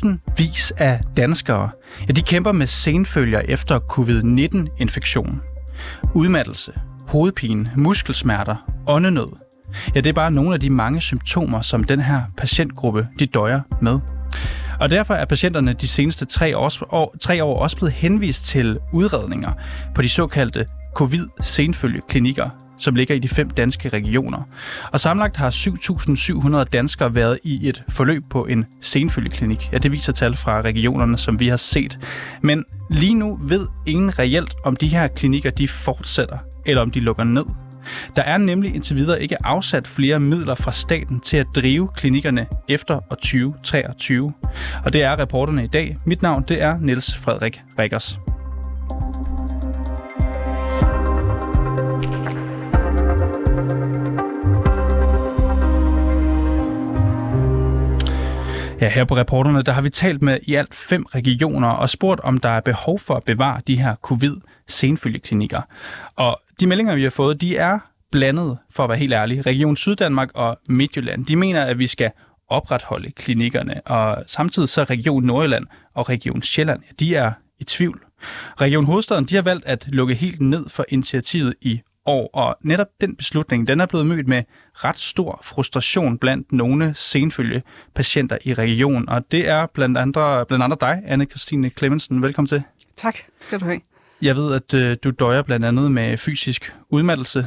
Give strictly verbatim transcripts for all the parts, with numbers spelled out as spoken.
tusindvis af danskere, ja, de kæmper med senfølger efter covid nitten infektion. Udmattelse, hovedpine, muskelsmerter, åndenød. Ja, det er bare nogle af de mange symptomer, som den her patientgruppe de døjer med. Og derfor er patienterne de seneste tre år, tre år også blevet henvist til udredninger på de såkaldte covid-senfølgeklinikker, som ligger i de fem danske regioner. Og sammenlagt har syv tusind syv hundrede danskere været i et forløb på en senfølgeklinik. Ja, det viser tal fra regionerne, som vi har set. Men lige nu ved ingen reelt, om de her klinikker de fortsætter, eller om de lukker ned. Der er nemlig indtil videre ikke afsat flere midler fra staten til at drive klinikkerne efter år tyve treogtyve. Og det er reporterne i dag. Mit navn det er Niels Frederik Rickers. Ja, her på reporterne, der har vi talt med i alt fem regioner og spurgt, om der er behov for at bevare de her covid-senfølgeklinikker. Og de meldinger, vi har fået, de er blandet, for at være helt ærlig. Region Syddanmark og Midtjylland, de mener, at vi skal opretholde klinikkerne. Og samtidig så Region Nordjylland og Region Sjælland, de er i tvivl. Region Hovedstaden, de har valgt at lukke helt ned for initiativet i år, og netop den beslutning, den er blevet mødt med ret stor frustration blandt nogle senfølgepatienter i regionen. Og det er blandt andre, blandt andre dig, Ane-Kristine Klemmensen. Velkommen til. Tak. Skal du have. Jeg ved, at øh, du døjer blandt andet med fysisk udmattelse,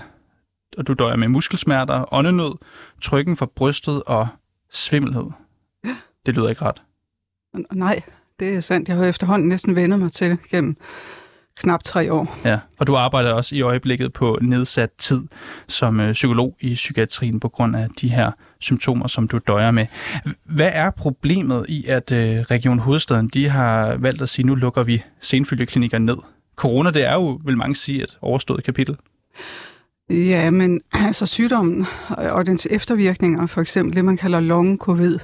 og du døjer med muskelsmerter, åndenød, trykken for brystet og svimmelhed. Ja. Det lyder ikke ret. Nej, det er sandt. Jeg har efterhånden næsten vendet mig til gennem knap tre år. Ja, og du arbejder også i øjeblikket på nedsat tid som øh, psykolog i psykiatrien på grund af de her symptomer, som du døjer med. Hvad er problemet i, at øh, Region Hovedstaden de har valgt at sige, nu lukker vi senfølgeklinikker ned? Corona, det er jo, vil mange sige, et overstået kapitel. Ja, men altså sygdommen og dens eftervirkninger, for eksempel det, man kalder long covid,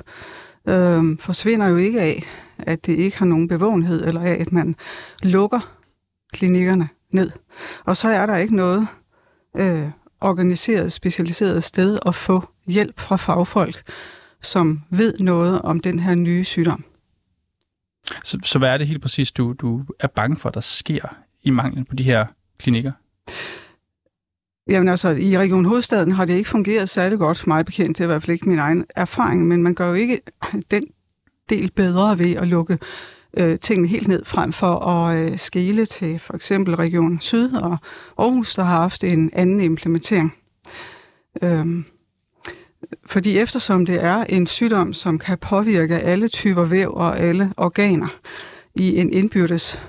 øh, forsvinder jo ikke af, at det ikke har nogen bevågenhed, eller af, at man lukker klinikkerne ned. Og så er der ikke noget øh, organiseret, specialiseret sted at få hjælp fra fagfolk, som ved noget om den her nye sygdom. Så, så hvad er det helt præcis, du, du er bange for, der sker i manglen på de her klinikker? Jamen altså, i Region Hovedstaden har det ikke fungeret særlig godt for mig bekendt. Det er i hvert fald ikke min egen erfaring, men man gør jo ikke den del bedre ved at lukke øh, tingene helt ned frem for at øh, skele til for eksempel Region Syd og Aarhus, der har haft en anden implementering. Øhm. Fordi eftersom det er en sygdom, som kan påvirke alle typer væv og alle organer i en indbyrdes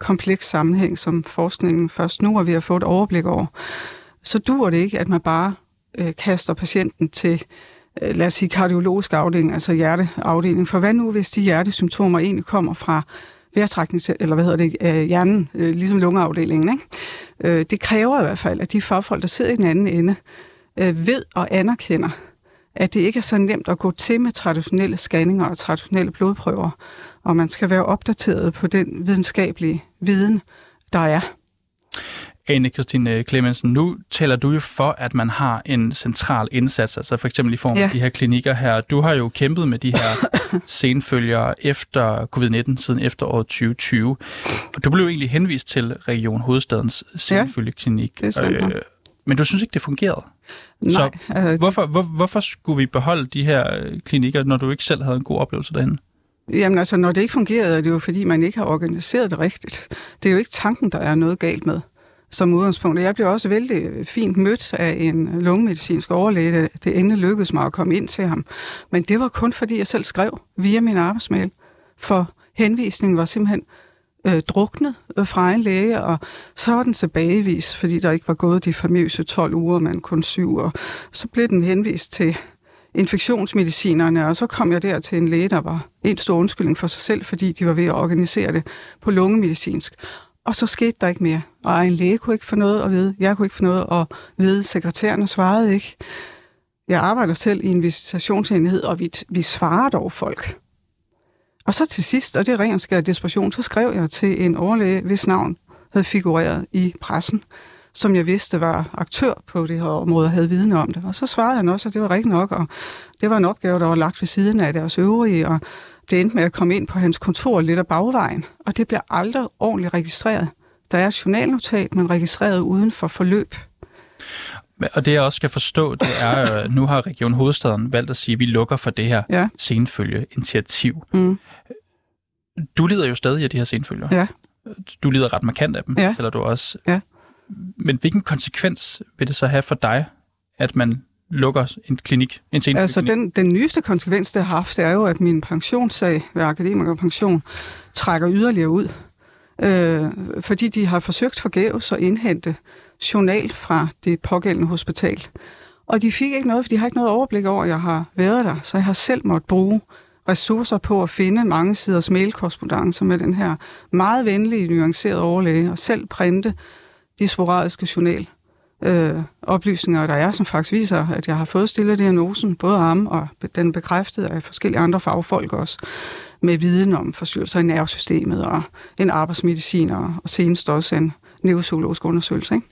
kompleks sammenhæng, som forskningen først nu er ved at få et overblik over, så dur det ikke, at man bare øh, kaster patienten til, øh, lad os sige, kardiologisk afdeling, altså hjerteafdeling. For hvad nu, hvis de hjertesymptomer egentlig kommer fra vejrtræknings- eller hvad hedder det, øh, hjernen, øh, ligesom lungeafdelingen, ikke? Øh, det kræver i hvert fald, at de fagfolk, der sidder i den anden ende, øh, ved og anerkender, at det ikke er så nemt at gå til med traditionelle scanninger og traditionelle blodprøver, og man skal være opdateret på den videnskabelige viden, der er. Ane-Kristine Klemmensen, nu taler du jo for, at man har en central indsats, altså for eksempel i form af ja. de her klinikker her. Du har jo kæmpet med de her senfølger efter covid nitten siden efteråret tyve tyve, og du blev egentlig henvist til Region Hovedstadens senfølgeklinik. Ja, øh, men du synes ikke, det fungerede? Nej, så øh, hvorfor, hvor, hvorfor skulle vi beholde de her klinikker, når du ikke selv havde en god oplevelse derhen? Jamen altså, når det ikke fungerede, er det jo fordi, man ikke har organiseret det rigtigt. Det er jo ikke tanken, der er noget galt med som udgangspunkt. Jeg blev også vældig fint mødt af en lungemedicinsk overlæge. Det endelig lykkedes mig at komme ind til ham. Men det var kun fordi, jeg selv skrev via min arbejdsmail. For henvisningen var simpelthen øh, druknet fra en læge, og så var den tilbagevis, fordi der ikke var gået de famøse tolv uger, men kun syv, og så blev den henvist til infektionsmedicinerne, og så kom jeg der til en læge, der var en stor undskyldning for sig selv, fordi de var ved at organisere det på lungemedicinsk. Og så skete der ikke mere, og en læge kunne ikke få noget at vide, jeg kunne ikke få noget at vide, sekretærerne svarede ikke. Jeg arbejder selv i en visitationsenhed, og vi, vi svarer dog folk. Og så til sidst, og det er ren skær desperation, så skrev jeg til en overlæge, hvis navn havde figureret i pressen, som jeg vidste var aktør på det her område og havde viden om det. Og så svarede han også, at det var rigtigt nok, og det var en opgave, der var lagt ved siden af deres øvrige, og det endte med at komme ind på hans kontor lidt af bagvejen, og det bliver aldrig ordentligt registreret. Der er et journalnotat, men registreret uden for forløb. Og det, jeg også skal forstå, det er, nu har Region Hovedstaden valgt at sige, at vi lukker for det her ja. senfølgeinitiativ. Mm. Du lider jo stadig af de her senfølger. Ja. Du lider ret markant af dem, ja. Eller du også. Ja. Men hvilken konsekvens vil det så have for dig, at man lukker en klinik, en senfølgeklinik? Altså, den, den nyeste konsekvens, det har haft, det er jo, at min pensionssag ved akademikerpension trækker yderligere ud. Øh, fordi de har forsøgt forgæves at indhente journal fra det pågældende hospital. Og de fik ikke noget, for de har ikke noget overblik over, at jeg har været der. Så jeg har selv måttet bruge ressourcer på at finde mange siders mailkorrespondancer med den her meget venlige, nuancerede overlæge, og selv printe de sporadiske journaloplysninger, øh, der er, som faktisk viser, at jeg har fået stillet diagnosen, både ham og den bekræftede af forskellige andre fagfolk også, med viden om forstyrrelser i nervesystemet og en arbejdsmedicin og, og senest også en neuropsykologisk undersøgelse. Ikke?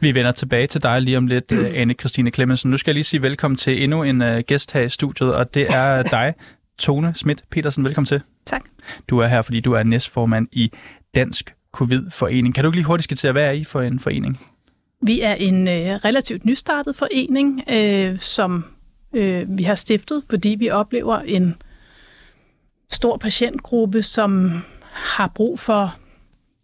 Vi vender tilbage til dig lige om lidt, mm. Ane-Kristine Klemmensen. Nu skal jeg lige sige velkommen til endnu en uh, gæst her i studiet, og det er dig, Tone Schmidt-Petersen. Velkommen til. Tak. Du er her, fordi du er næstformand i Dansk Covid-forening. Kan du lige hurtigt skitsere, hvad er I for en forening? Vi er en øh, relativt nystartet forening, øh, som øh, vi har stiftet, fordi vi oplever en stor patientgruppe, som har brug for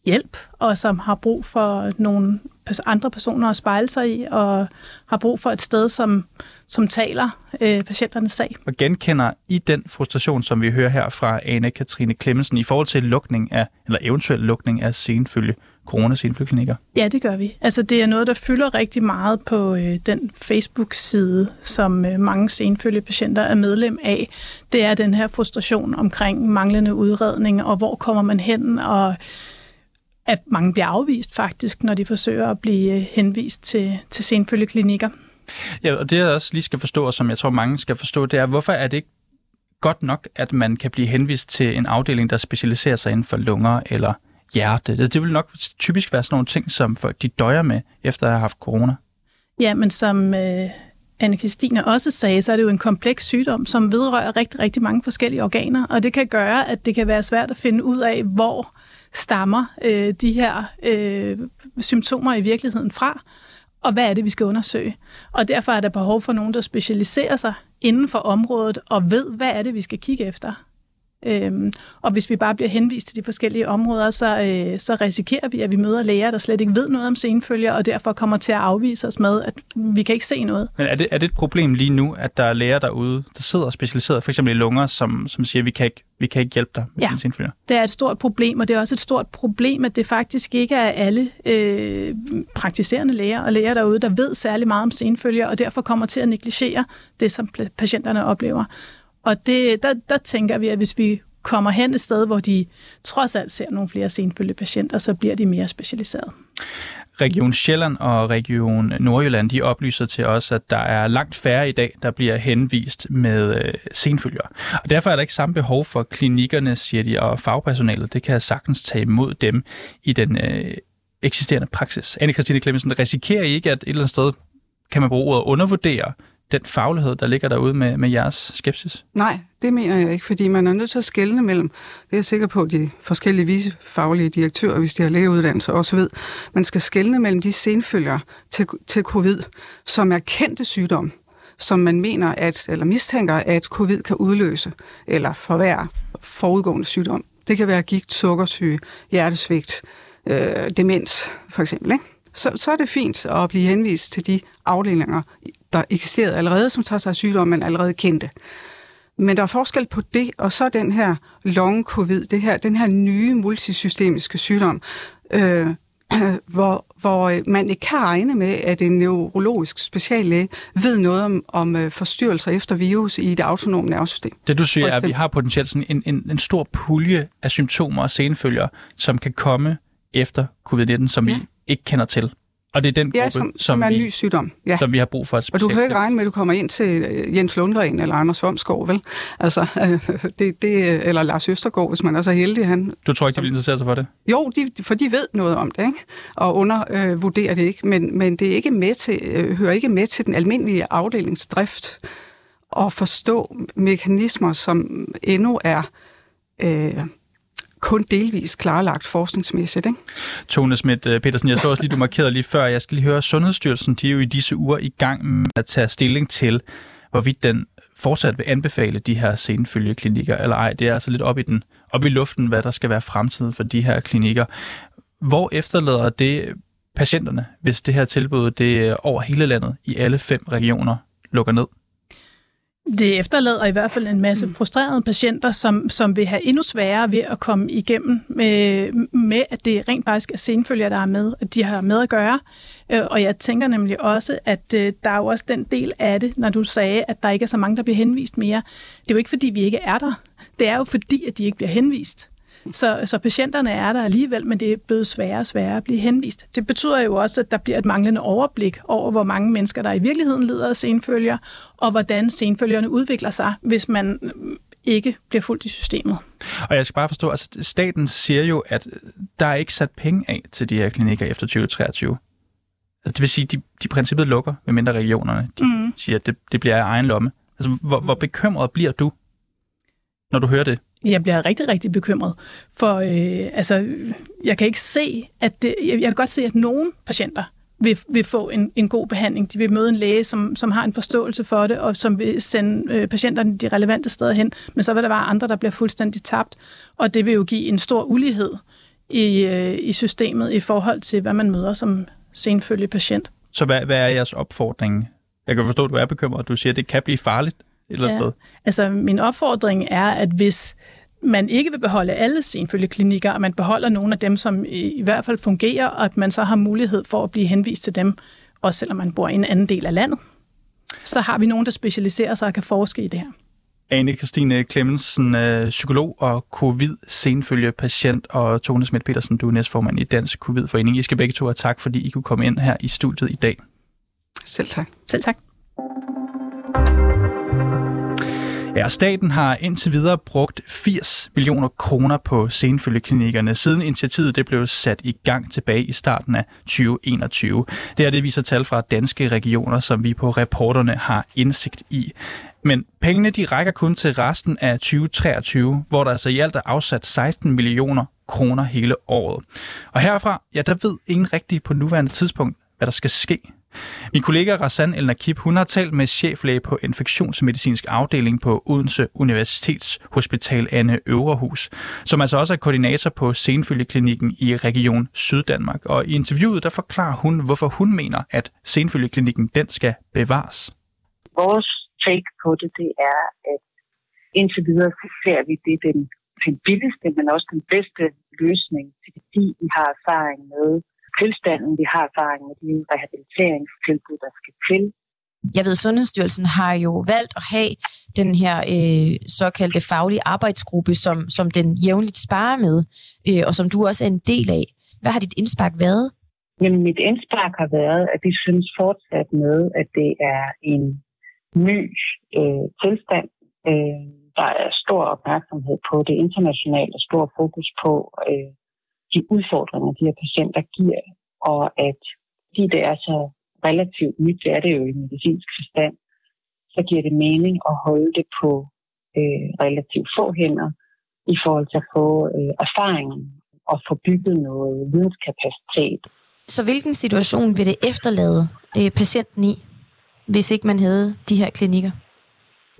hjælp, og som har brug for nogle andre personer at spejle sig i, og har brug for et sted, som, som taler øh, patienternes sag. Og genkender I den frustration, som vi hører her fra Ane-Kristine Klemmensen, i forhold til lukning af, eller eventuel lukning af senfølge, corona-senfølgeklinikker? Ja, det gør vi. Altså, det er noget, der fylder rigtig meget på øh, den Facebook-side, som øh, mange senfølgepatienter er medlem af. Det er den her frustration omkring manglende udredning, og hvor kommer man hen, og at mange bliver afvist faktisk, når de forsøger at blive henvist til, til senfølgeklinikker. Ja, og det jeg også lige skal forstå, og som jeg tror mange skal forstå, det er, hvorfor er det ikke godt nok, at man kan blive henvist til en afdeling, der specialiserer sig inden for lunger eller hjerte? Det, det vil nok typisk være sådan nogle ting, som folk de døjer med, efter at have haft corona. Ja, men som øh, Ane-Kristine også sagde, så er det jo en kompleks sygdom, som vedrører rigtig, rigtig mange forskellige organer, og det kan gøre, at det kan være svært at finde ud af, hvor stammer øh, de her øh, symptomer i virkeligheden fra, og hvad er det, vi skal undersøge. Og derfor er der behov for nogen, der specialiserer sig inden for området og ved, hvad er det, vi skal kigge efter. Øhm, og hvis vi bare bliver henvist til de forskellige områder, så, øh, så risikerer vi, at vi møder læger, der slet ikke ved noget om senfølger, og derfor kommer til at afvise os med, at vi kan ikke se noget. Men er det, er det et problem lige nu, at der er læger derude, der sidder specialiseret, for eksempel i lunger, som, som siger, at vi kan ikke, vi kan ikke hjælpe dig med ja, dine senfølger? Det er et stort problem, og det er også et stort problem, at det faktisk ikke er alle øh, praktiserende læger og læger derude, der ved særlig meget om senfølger, og derfor kommer til at negligere det, som patienterne oplever. Og det, der, der tænker vi, at hvis vi kommer hen et sted, hvor de trods alt ser nogle flere senfølgepatienter, så bliver de mere specialiseret. Region Sjælland og Region Nordjylland, de oplyser til os, at der er langt færre i dag, der bliver henvist med senfølger. Og derfor er der ikke samme behov for klinikkerne, siger de, og fagpersonalet. Det kan sagtens tage imod dem i den øh, eksisterende praksis. Ane-Kristine Klemmensen, risikerer I ikke, at et eller andet sted kan man bruge ordet undervurdere den faglighed, der ligger derude med, med jeres skepsis? Nej, det mener jeg ikke, fordi man er nødt til at skelne mellem, det er jeg sikker på, de forskellige visefaglige direktører, hvis de har lægeuddannelse, også ved, man skal skelne mellem de senfølgere til, til covid, som er kendte sygdom, som man mener, at, eller mistænker, at covid kan udløse eller forværre forudgående sygdom. Det kan være gigt, sukkersyge, hjertesvigt, øh, demens, for eksempel, ikke? Så, så er det fint at blive henvist til de afdelinger, der eksisterede allerede, som tager sig af sygdomme, man allerede kendte. Men der er forskel på det, og så den her long covid, det her, den her nye multisystemiske sygdom, øh, hvor, hvor man ikke kan regne med, at en neurologisk speciallæge ved noget om, om forstyrrelser efter virus i det autonome nervesystem. Det du siger er, at vi har potentielt sådan en, en, en stor pulje af symptomer og senfølger, som kan komme efter covid nitten, som ja. vi ikke kender til. Og det er den gruppe, ja, som, som, som er en ny sygdom, ja. Som vi har brug for at specielt. Og du kan ikke regne med, at du kommer ind til Jens Lundgren eller Anders Vomskov, vel? Altså, øh, det, det, eller Lars Østergaard, hvis man også er heldig. Han, du tror ikke, som, de bliver interesseret sig for det? Jo, de, for de ved noget om det, ikke? Og undervurderer øh, det ikke. Men, men det er ikke med til, øh, hører ikke med til den almindelige afdelingsdrift at forstå mekanismer, som endnu er... Øh, kun delvis klarlagt forskningsmæssigt, ikke? Tone Schmidt-Petersen, jeg så også lige, du markerede lige før. Jeg skal lige høre, Sundhedsstyrelsen, de er jo i disse uger i gang med at tage stilling til, hvorvidt den fortsat vil anbefale de her senfølgeklinikker, eller ej. Det er altså lidt op i, den, op i luften, hvad der skal være fremtiden for de her klinikker. Hvor efterlader det patienterne, hvis det her tilbud det over hele landet i alle fem regioner lukker ned? Det efterlader i hvert fald en masse frustrerede patienter, som, som vil have endnu sværere ved at komme igennem med, med at det rent faktisk er senfølger, der er med, at de har med at gøre. Og jeg tænker nemlig også, at der er jo også den del af det, når du sagde, at der ikke er så mange, der bliver henvist mere. Det er jo ikke, fordi vi ikke er der. Det er jo fordi, at de ikke bliver henvist. Så, så patienterne er der alligevel, men det er blevet sværere og sværere at blive henvist. Det betyder jo også, at der bliver et manglende overblik over, hvor mange mennesker, der i virkeligheden lider af senfølger, og hvordan senfølgerne udvikler sig, hvis man ikke bliver fuldt i systemet. Og jeg skal bare forstå, altså staten siger jo, at der er ikke sat penge af til de her klinikker efter tyve treogtyve. Det vil sige, at de, de princippet lukker, medmindre regionerne de mm. siger, at det, det bliver i egen lomme. Altså, hvor, hvor bekymret bliver du, når du hører det? Jeg bliver rigtig, rigtig bekymret, for øh, altså, jeg kan ikke se, at det, jeg kan godt se, at nogle patienter vil, vil få en, en god behandling. De vil møde en læge, som, som har en forståelse for det, og som vil sende øh, patienterne de relevante steder hen, men så vil der være andre, der bliver fuldstændig tabt, og det vil jo give en stor ulighed i, øh, i systemet i forhold til, hvad man møder som senfølge patient. Så hvad, hvad er jeres opfordring? Jeg kan forstå, at du er bekymret, og du siger, at det kan blive farligt. Ja, altså min opfordring er, at hvis man ikke vil beholde alle senfølgeklinikker, og man beholder nogle af dem, som i, i hvert fald fungerer, og at man så har mulighed for at blive henvist til dem, også selvom man bor i en anden del af landet, så har vi nogen, der specialiserer sig og kan forske i det her. Ane-Kristine Klemmensen, psykolog og covid-senfølgepatient, og Tone Schmidt-Petersen, du er næstformand i Dansk Covid-forening. I skal begge to have tak, fordi I kunne komme ind her i studiet i dag. Selv tak. Selv tak. Ja, staten har indtil videre brugt firs millioner kroner på senfølgeklinikkerne, siden initiativet det blev sat i gang tilbage i starten af tyve enogtyve. Det er det viser tal fra danske regioner, som vi på rapporterne har indsigt i. Men pengene de rækker kun til resten af tyve treogtyve, hvor der altså i alt er afsat seksten millioner kroner hele året. Og herfra, ja, der ved ingen rigtigt på nuværende tidspunkt, hvad der skal ske. Min kollega Razan El-Nakieb, hun har talt med cheflæge på infektionsmedicinsk afdeling på Odense Universitetshospital, Anne Øvrehus, som altså også er koordinator på senfølgeklinikken i Region Syddanmark. Og i interviewet, der forklarer hun, hvorfor hun mener, at senfølgeklinikken, den skal bevares. Vores take på det, det er, at indtil videre ser vi, det er den, den billigste, men også den bedste løsning, fordi vi har erfaring med tilstanden, vi har erfaring med de rehabiliteringstilbud, der skal til. Jeg ved, Sundhedsstyrelsen har jo valgt at have den her øh, såkaldte faglige arbejdsgruppe, som, som den jævnligt sparer med, øh, og som du også er en del af. Hvad har dit indspark været? Jamen, mit indspark har været, at vi synes fortsat med, at det er en ny øh, tilstand. Øh, der er stor opmærksomhed på det internationale og stor fokus på øh, de udfordringer, de her patienter giver, og at fordi det er så relativt nyt, det er det jo i medicinsk forstand, så giver det mening at holde det på øh, relativt få hænder i forhold til at få øh, erfaringen og få bygget noget videnskapacitet. Så hvilken situation vil det efterlade øh, patienten i, hvis ikke man havde de her klinikker?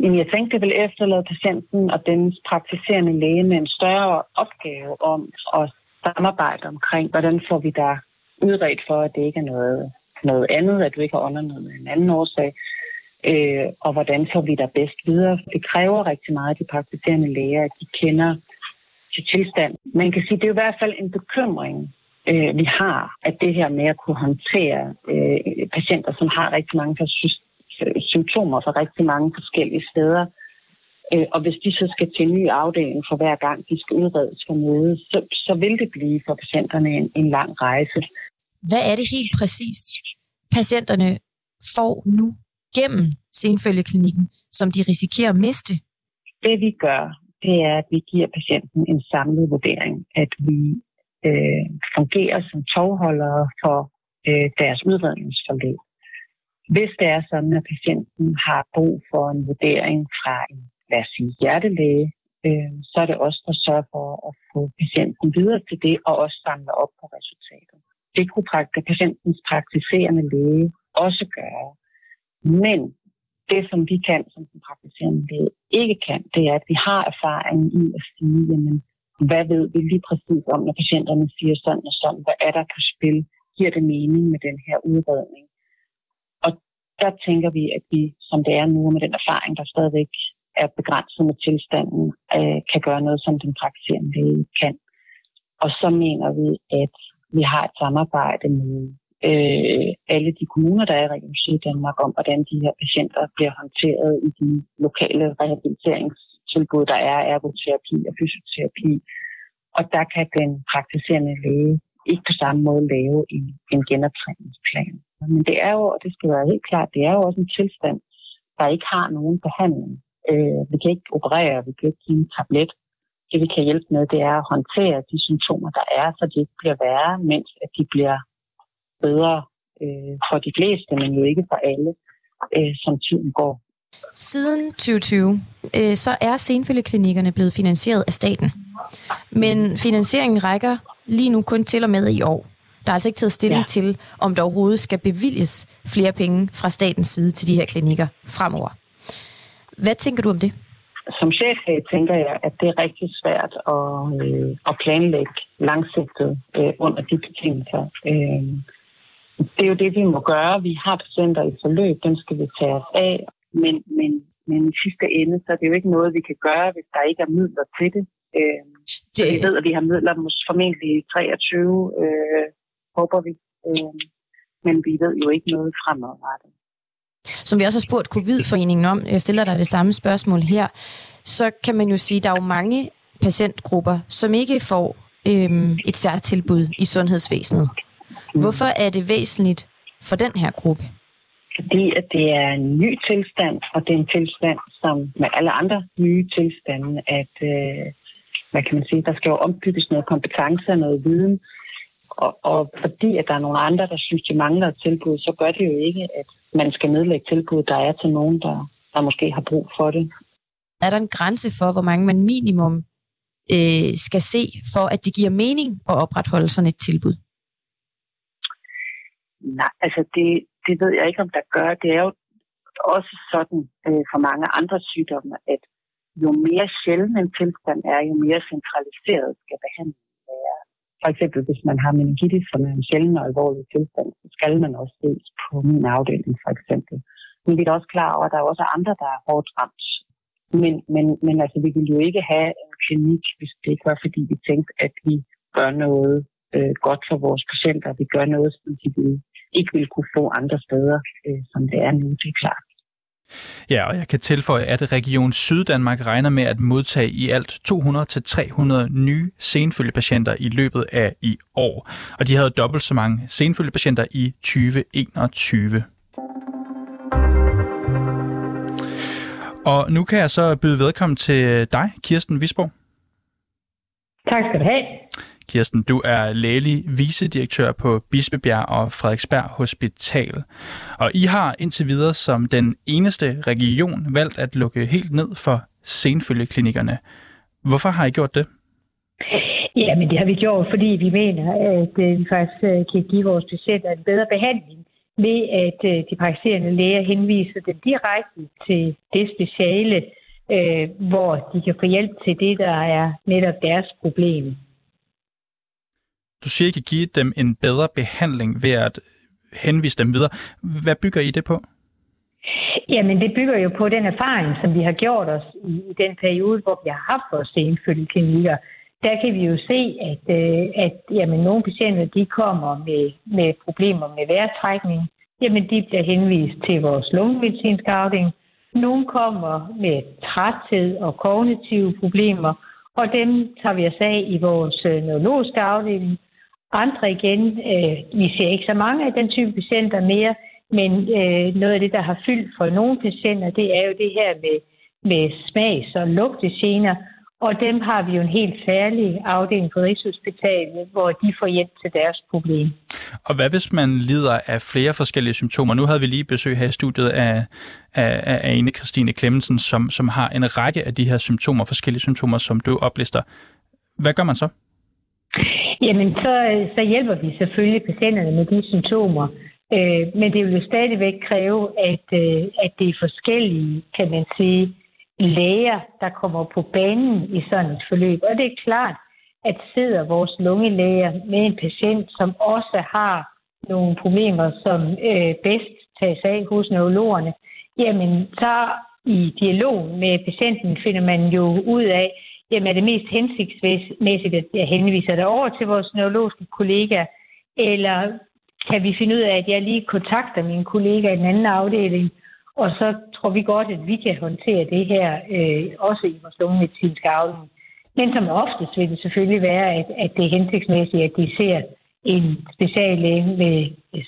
Jamen, jeg tænkte, det vil efterlade patienten og dens praktiserende læge med en større opgave om at samarbejde omkring, hvordan får vi der udredt for, at det ikke er noget, noget andet, at du ikke har undernødet en anden årsag, øh, og hvordan får vi der bedst videre. Det kræver rigtig meget af de praktiserende læger, at de kender til tilstand. Man kan sige, det er jo i hvert fald en bekymring, øh, vi har, at det her med at kunne håndtere øh, patienter, som har rigtig mange symptomer fra rigtig mange forskellige steder, og hvis de så skal til en ny afdeling for hver gang, de skal udredes for noget, så, så vil det blive for patienterne en, en lang rejse. hvad er det helt præcist, patienterne får nu gennem senfølgeklinikken, som de risikerer at miste? Det vi gør, det er, at vi giver patienten en samlet vurdering, at vi øh, fungerer som tovholdere for øh, deres udredningsforløb. Hvis det er sådan, at patienten har brug for en vurdering fra en, lad os sige, hjertelæge, øh, så er det også for at sørge for at få patienten videre til det, og også samle op på resultatet. Det kunne prakt- patientens praktiserende læge også gøre. Men det, som vi kan, som den praktiserende læge ikke kan, det er, at vi har erfaring i at sige, jamen, hvad ved vi lige præcis om, når patienterne siger sådan og sådan, hvad er der på spil, giver det mening med den her udredning? Og der tænker vi, at vi, som det er nu, med den erfaring, der stadigvæk er begrænset med tilstanden, øh, kan gøre noget, som den praktiserende læge kan. Og så mener vi, at vi har et samarbejde med øh, alle de kommuner, der er i Region Syddanmark, om hvordan de her patienter bliver håndteret i de lokale rehabiliteringstilbud, der er ergoterapi og fysioterapi. Og der kan den praktiserende læge ikke på samme måde lave en, en genoptræningsplan. Men det er jo, og det skal være helt klart, det er jo også en tilstand, der ikke har nogen behandling. Øh, vi kan ikke operere, vi kan ikke give en tablet. Det vi kan hjælpe med, det er at håndtere de symptomer, der er, så de ikke bliver værre, mens at de bliver bedre øh, for de fleste, men jo ikke for alle, øh, som tiden går. Siden tyve tyve, øh, så er senfølgeklinikkerne blevet finansieret af staten. Men finansieringen rækker lige nu kun til og med i år. Der er altså ikke taget stilling ja. til, om der overhovedet skal bevilges flere penge fra statens side til de her klinikker fremover. Hvad tænker du om det? Som cheflæge tænker jeg, at det er rigtig svært at, øh, at planlægge langsigtet øh, under de betingelser. Øh, det er jo det, vi må gøre. Vi har patienter i forløb, dem skal vi tage os af. Men, men, men i sidste ende, så er det jo ikke noget, vi kan gøre, hvis der ikke er midler til det. Øh, det... Vi ved, at vi har midler formentlig i treogtyve, øh, håber vi. Øh, men vi ved jo ikke noget fremadrettet. Som vi også har spurgt Covid-foreningen om, jeg stiller dig det samme spørgsmål her, så kan man jo sige, at der er jo mange patientgrupper, som ikke får øhm, et særtilbud i sundhedsvæsenet. Hvorfor er det væsentligt for den her gruppe? Fordi at det er en ny tilstand, og det er en tilstand, som med alle andre nye tilstande, at øh, hvad kan man sige, der skal jo ombygges noget kompetence og noget viden, og, og fordi at der er nogle andre, der synes, de mangler et tilbud, så gør det jo ikke, at man skal nedlægge tilbud, der er til nogen, der, der måske har brug for det. Er der en grænse for, hvor mange man minimum øh, skal se, for at det giver mening at opretholde sådan et tilbud? Nej, altså det, det ved jeg ikke, om der gør. Det er jo også sådan øh, for mange andre sygdomme, at jo mere sjælden en tilstand er, jo mere centraliseret skal behandlingen være. For eksempel, hvis man har meningitis, som er en sjælden og alvorlig tilstand, så skal man også ses på min afdeling, for eksempel. Men vi er da også klar over, at der er også andre, der er hårdt ramt. Men, men, men altså, vi ville jo ikke have en klinik, hvis det ikke var, fordi vi tænkte, at vi gør noget øh, godt for vores patienter. Vi gør noget, som de ville, ikke ville kunne få andre steder, øh, som det er nu, det er klart. Ja, og jeg kan tilføje, at Region Syddanmark regner med at modtage i alt to hundrede til tre hundrede nye senfølgepatienter i løbet af i år. Og de havde dobbelt så mange senfølgepatienter i tyve enogtyve. Og nu kan jeg så byde velkommen til dig, Kirsten Wisborg. Tak skal du have. Kirsten, du er lægelig vicedirektør på Bispebjerg og Frederiksberg Hospital. Og I har indtil videre som den eneste region valgt at lukke helt ned for senfølgeklinikkerne. Hvorfor har I gjort det? Ja, men det har vi gjort, fordi vi mener, at vi faktisk kan give vores patienter en bedre behandling ved, at de praktiserende læger henviser dem direkte til det speciale, hvor de kan få hjælp til det, der er netop deres problem. Du siger, at I kan give dem en bedre behandling ved at henvise dem videre. Hvad bygger I det på? Jamen, det bygger jo på den erfaring, som vi har gjort os i, i den periode, hvor vi har haft vores senfølgeklinikker. Der kan vi jo se, at, øh, at jamen, nogle patienter de kommer med, med problemer med vejrtrækning. Jamen, de bliver henvist til vores lungemedicinske afdeling. Nogle kommer med træthed og kognitive problemer, og dem tager vi os af i vores neurologiske afdeling. Andre igen, øh, vi ser ikke så mange af den type patienter mere, men øh, noget af det, der har fyldt for nogle patienter, det er jo det her med, med smags- og lugtegener, og dem har vi jo en helt særlig afdeling på Rigshospitalet, hvor de får hjælp til deres problem. Og hvad hvis man lider af flere forskellige symptomer? Nu havde vi lige besøg her i studiet af, af, af Ane-Kristine Klemmensen, som, som har en række af de her symptomer, forskellige symptomer, som du oplister. Hvad gør man så? Jamen, så, så hjælper vi selvfølgelig patienterne med de symptomer, øh, men det vil jo stadigvæk kræve, at, øh, at det er forskellige, kan man sige, læger, der kommer på banen i sådan et forløb. Og det er klart, at sidder vores lungelæger med en patient, som også har nogle problemer, som øh, bedst tages af hos neurologerne, jamen så i dialog med patienten finder man jo ud af, jamen er det mest hensigtsmæssigt, at jeg henviser dig over til vores neurologiske kollega, eller kan vi finde ud af, at jeg lige kontakter min kollega i en anden afdeling, og så tror vi godt, at vi kan håndtere det her, øh, også i vores lungemedicinske afdeling. Men som oftest vil det selvfølgelig være, at, at det er hensigtsmæssigt, at de ser en speciallæge med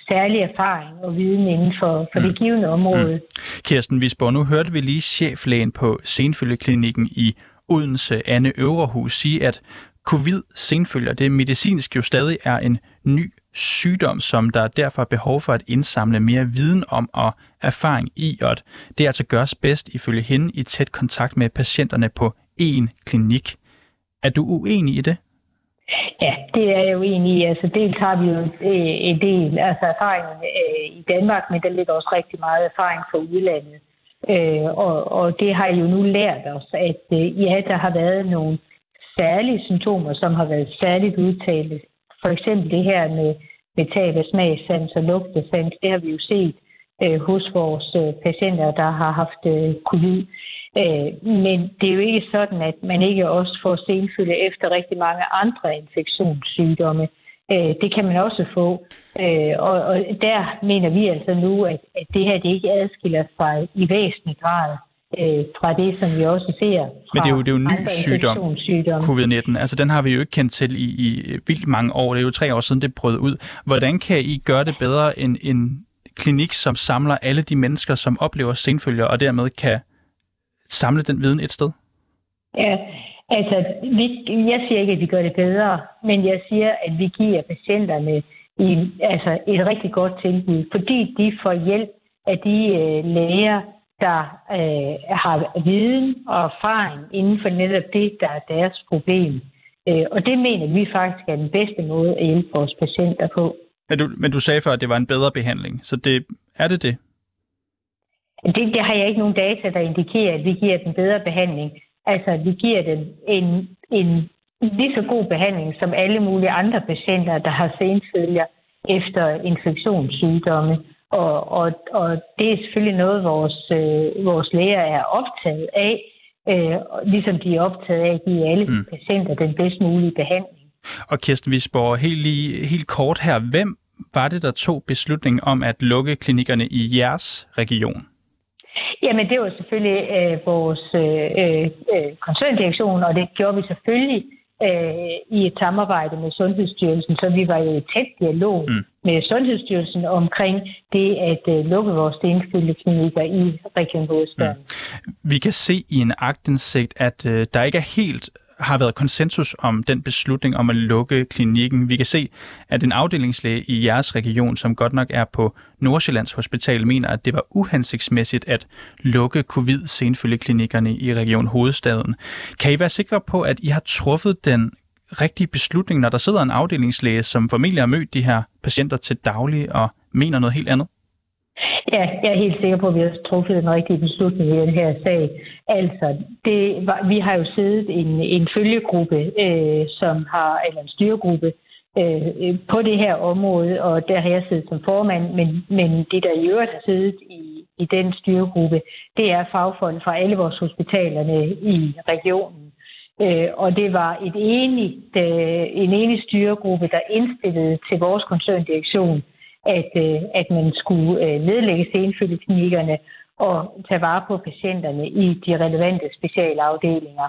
særlig erfaring og viden inden for, for mm. det givende område. Mm. Kirsten Wisborg, nu hørte vi lige cheflægen på senfølgeklinikken i Odense, Anne Øvrehus, sige, at covid-senfølger, det medicinsk jo stadig er en ny sygdom, som der er derfor behov for at indsamle mere viden om og erfaring i, og det altså gøres bedst ifølge hende i tæt kontakt med patienterne på én klinik. Er du uenig i det? Ja, det er jeg jo enig i. Altså, dels har vi jo en del altså erfaring i Danmark, men der ligger også rigtig meget erfaring fra udlandet. Øh, og, og det har jo nu lært os, at øh, ja, der har været nogle særlige symptomer, som har været særligt udtalt. For eksempel det her med, med tab af smagssans og lugtesans, det har vi jo set øh, hos vores øh, patienter, der har haft øh, covid. Øh, men det er jo ikke sådan, at man ikke også får senfølge efter rigtig mange andre infektionssygdomme. Øh, det kan man også få, øh, og, og der mener vi altså nu, at, at det her det ikke adskiller sig i væsentlig grad øh, fra det, som vi også ser fra. Men det er jo, det er jo en ny sygdom, covid nitten. Altså den har vi jo ikke kendt til i, i vildt mange år. Det er jo tre år siden, det brød ud. Hvordan kan I gøre det bedre end en klinik, som samler alle de mennesker, som oplever senfølger, og dermed kan samle den viden et sted? Ja, altså, vi, jeg siger ikke, at vi gør det bedre, men jeg siger, at vi giver patienterne en, altså et rigtig godt tilbud, fordi de får hjælp af de øh, læger, der øh, har viden og erfaring inden for netop det, der er deres problem. Øh, og det mener vi faktisk er den bedste måde at hjælpe vores patienter på. Men du, men du sagde før, at det var en bedre behandling, så det, er det det? det? Det har jeg ikke nogen data, der indikerer, at vi giver den bedre behandling. Altså, vi giver dem en, en lige så god behandling som alle mulige andre patienter, der har senfølger efter infektionssygdomme. Og, og, og det er selvfølgelig noget, vores, øh, vores læger er optaget af, øh, ligesom de er optaget af at give alle mm. patienter den bedst mulige behandling. Og Kirsten Wisborg, helt, lige, helt kort her, hvem var det, der tog beslutningen om at lukke klinikkerne i jeres region? Jamen, det var selvfølgelig øh, vores øh, øh, koncerndirektion, og det gjorde vi selvfølgelig øh, i et samarbejde med Sundhedsstyrelsen, så vi var jo i tæt dialog mm. med Sundhedsstyrelsen omkring det at øh, lukke vores senfølgeklinikker i Region Hovedstaden. Mm. Vi kan se i en aktindsigt, at øh, der ikke er helt har været konsensus om den beslutning om at lukke klinikken. Vi kan se, at en afdelingslæge i jeres region, som godt nok er på Nordsjællands Hospital, mener, at det var uhensigtsmæssigt at lukke covid-senfølgeklinikkerne i Region Hovedstaden. Kan I være sikre på, at I har truffet den rigtige beslutning, når der sidder en afdelingslæge, som formentlig har mødt de her patienter til daglig og mener noget helt andet? Ja, jeg er helt sikker på, at vi har truffet den rigtige beslutning i den her sag. Altså, det var, vi har jo siddet en, en følgegruppe, øh, som har, eller en styregruppe øh, på det her område, og der har jeg siddet som formand, men, men det, der i øvrigt har siddet i, i den styregruppe, det er fagfolk fra alle vores hospitalerne i regionen. Øh, og det var et enigt, øh, en enig styregruppe, der indstillede til vores koncerndirektion, At, at man skulle nedlægge senfølgeklinikkerne og tage vare på patienterne i de relevante specialafdelinger.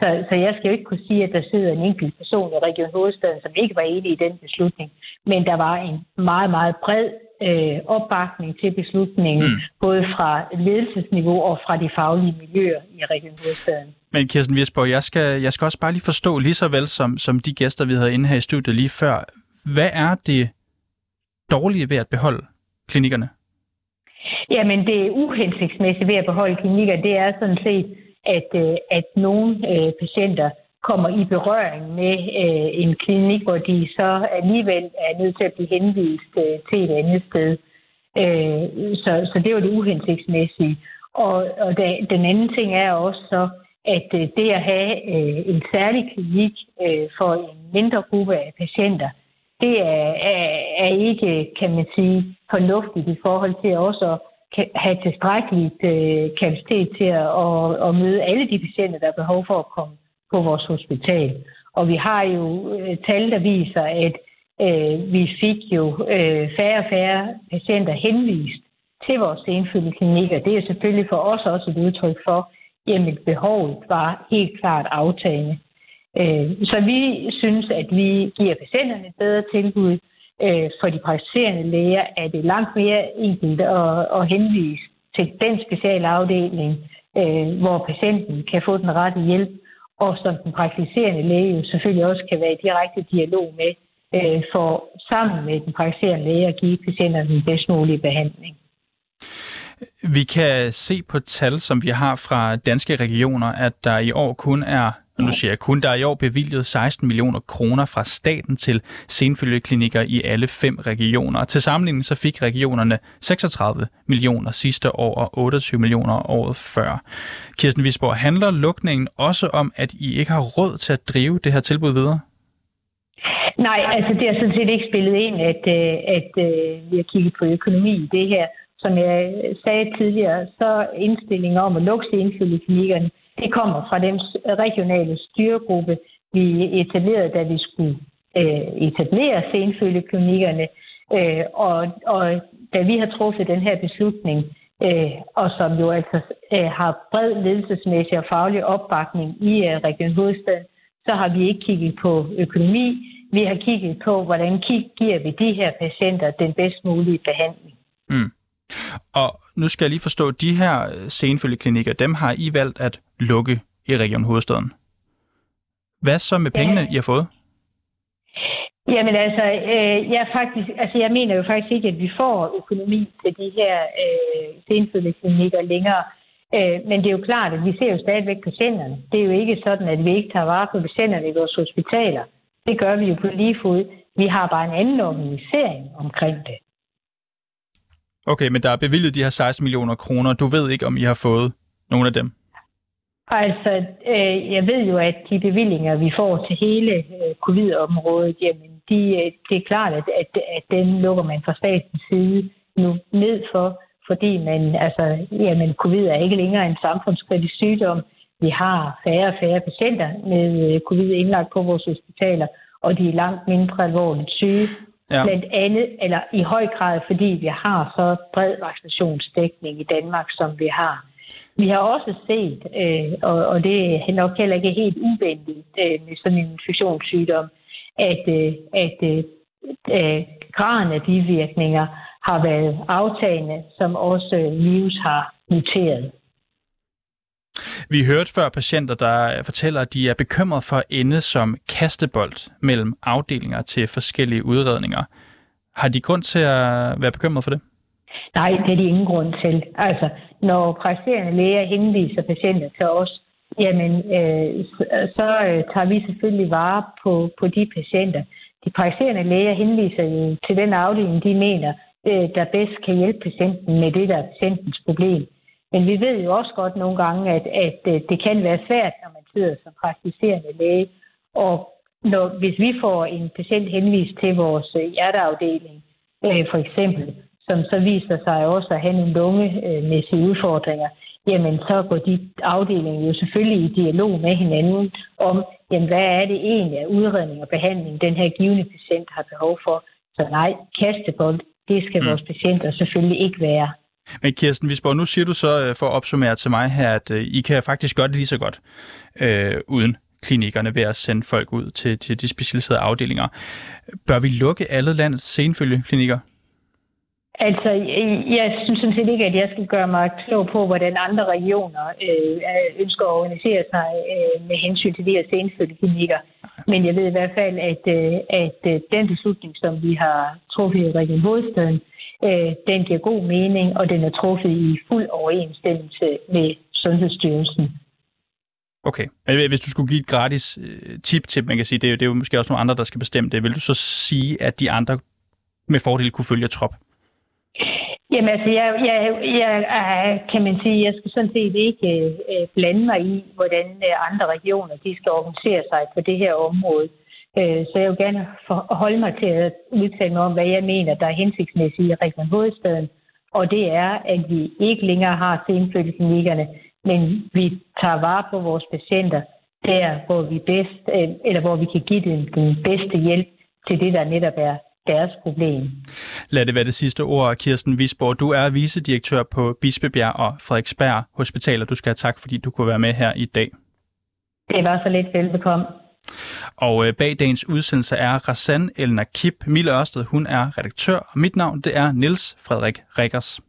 Så, så jeg skal jo ikke kunne sige, at der sidder en enkelt person i Region Hovedstaden, som ikke var enig i den beslutning. Men der var en meget, meget bred øh, opbakning til beslutningen, mm. både fra ledelsesniveau og fra de faglige miljøer i Region Hovedstaden. Men Kirsten Wisborg, jeg skal, jeg skal også bare lige forstå, lige så vel som, som de gæster, vi havde inde her i studiet lige før, hvad er det dårlige ved at beholde klinikkerne? Jamen, det uhensigtsmæssige ved at beholde klinikker, det er sådan set, at, at nogle patienter kommer i berøring med en klinik, hvor de så alligevel er nødt til at blive henvist til et andet sted. Så, så det var det uhensigtsmæssige. Og, og den anden ting er også så, at det at have en særlig klinik for en mindre gruppe af patienter, det er, er, er ikke, kan man sige, fornuftigt i forhold til også at have tilstrækkeligt øh, kapacitet til at, at, at møde alle de patienter, der er behov for at komme på vores hospital. Og vi har jo øh, tal, der viser, at øh, vi fik jo øh, færre og færre patienter henvist til vores senfølgeklinikker. Det er selvfølgelig for os også et udtryk for, jamen behovet var helt klart aftagende. Så vi synes, at vi giver patienterne et bedre tilbud. For de praktiserende læger er det langt mere enkelt at henvise til den speciale afdeling, hvor patienten kan få den rette hjælp, og som den praktiserende læge selvfølgelig også kan være i direkte dialog med, for sammen med den praktiserende læge at give patienterne den bedst mulige behandling. Vi kan se på tal, som vi har fra Danske Regioner, at der i år kun er Nu siger jeg kun, der er i år bevilget seksten millioner kroner fra staten til senfølgeklinikker i alle fem regioner. Og til sammenligning så fik regionerne seksogtredive millioner sidste år og otteogtyve millioner året før. Kirsten Wisborg, handler lukningen også om, at I ikke har råd til at drive det her tilbud videre? Nej, altså det har sådan set ikke spillet ind, at, at, at vi har kigget på økonomi i det her. Som jeg sagde tidligere, så indstillinger om at lukke senfølgeklinikkerne, det kommer fra den regionale styregruppe, vi etablerede, da vi skulle øh, etablere senfølgeklinikkerne. Øh, og, og da vi har truffet den her beslutning, øh, og som jo altså øh, har bred ledelsesmæssig og faglig opbakning i øh, Region Hovedstaden, så har vi ikke kigget på økonomi. Vi har kigget på, hvordan giver vi de her patienter den bedst mulige behandling. Mm. Og nu skal jeg lige forstå, at de her senfølgeklinikker, dem har I valgt at lukke i Region Hovedstaden. Hvad så med pengene, ja. I har fået? Jamen altså, øh, jeg, faktisk, altså jeg mener jo faktisk ikke, at vi får økonomi til de her øh, senfølgeklinikker længere. Øh, men det er jo klart, at vi ser jo stadigvæk patienterne. Det er jo ikke sådan, at vi ikke tager vare på patienterne i vores hospitaler. Det gør vi jo på lige fod. Vi har bare en anden organisering omkring det. Okay, men der er bevilget de her seksten millioner kroner. Du ved ikke, om I har fået nogle af dem? Altså, øh, jeg ved jo, at de bevillinger, vi får til hele øh, covid-området, jamen, de, øh, det er klart, at, at, at den lukker man fra statens side nu ned for, fordi man, altså, jamen, covid er ikke længere en samfundskritisk sygdom. Vi har færre og færre patienter med øh, covid indlagt på vores hospitaler, og de er langt mindre alvorligt syge. Ja. Blandt andet, eller i høj grad, fordi vi har så bred vaccinationsdækning i Danmark, som vi har. Vi har også set, øh, og, og det er nok heller ikke helt uventet øh, med sådan en infektionssygdom, at, øh, at øh, graden af de virkninger har været aftagende, som også virus har muteret. Vi hørte før patienter, der fortæller, at de er bekymrede for at ende som kastebold mellem afdelinger til forskellige udredninger. Har de grund til at være bekymrede for det? Nej, det er de ingen grund til. Altså, når praktiserende læger henviser patienter til os, jamen, øh, så øh, tager vi selvfølgelig vare på, på de patienter. De praktiserende læger henviser jo til den afdeling, de mener, øh, der bedst kan hjælpe patienten med det, der er patientens problem. Men vi ved jo også godt nogle gange, at, at det kan være svært, når man sidder som praktiserende læge. Og når, hvis vi får en patient henvist til vores hjerteafdeling, øh, for eksempel, som så viser sig også at have nogle lungemæssige udfordringer, jamen så går de afdelinger jo selvfølgelig i dialog med hinanden om, jamen, hvad er det egentlig af udredning og behandling, den her givende patient har behov for. Så nej, kastebold, det skal vores patienter selvfølgelig ikke være. Men Kirsten Wisborg, nu siger du så for at opsummere til mig her, at I kan faktisk gøre det lige så godt øh, uden klinikkerne ved at sende folk ud til, til de specialiserede afdelinger. Bør vi lukke alle landets senfølgeklinikker? Altså, jeg synes sådan set ikke, at jeg skal gøre mig klog på, hvordan andre regioner øh, ønsker at organisere sig øh, med hensyn til de her senfølgeklinikker. Men jeg ved i hvert fald, at, øh, at øh, den beslutning, som vi har truffet i Region Hovedstaden, øh, den giver god mening, og den er truffet i fuld overensstemmelse med Sundhedsstyrelsen. Okay. Hvis du skulle give et gratis tip til, man kan sige, det er, jo, det er jo måske også nogle andre, der skal bestemme det, vil du så sige, at de andre med fordel kunne følge trop? Jamen altså, jeg, jeg, jeg, kan man sige, jeg skal sådan set ikke øh, blande mig i, hvordan andre regioner, de skal organisere sig på det her område. Øh, så jeg vil gerne forholde mig til at udtale mig om, hvad jeg mener, der er hensigtsmæssigt i Region Hovedstaden. Og det er, at vi ikke længere har senfølgeklinikkerne, men vi tager vare på vores patienter der, hvor vi bedst, øh, eller hvor vi kan give dem den bedste hjælp til det, der netop er deres problem. Lad det være det sidste ord, Kirsten Wisborg. Du er vicedirektør på Bispebjerg og Frederiksberg Hospital, og du skal have tak, fordi du kunne være med her i dag. Det var så lidt velbekomme. Og bag dagens udsendelse er Razan El-Nakieb. Mille Ørsted, hun er redaktør, og mit navn det er Niels Frederik Rickers.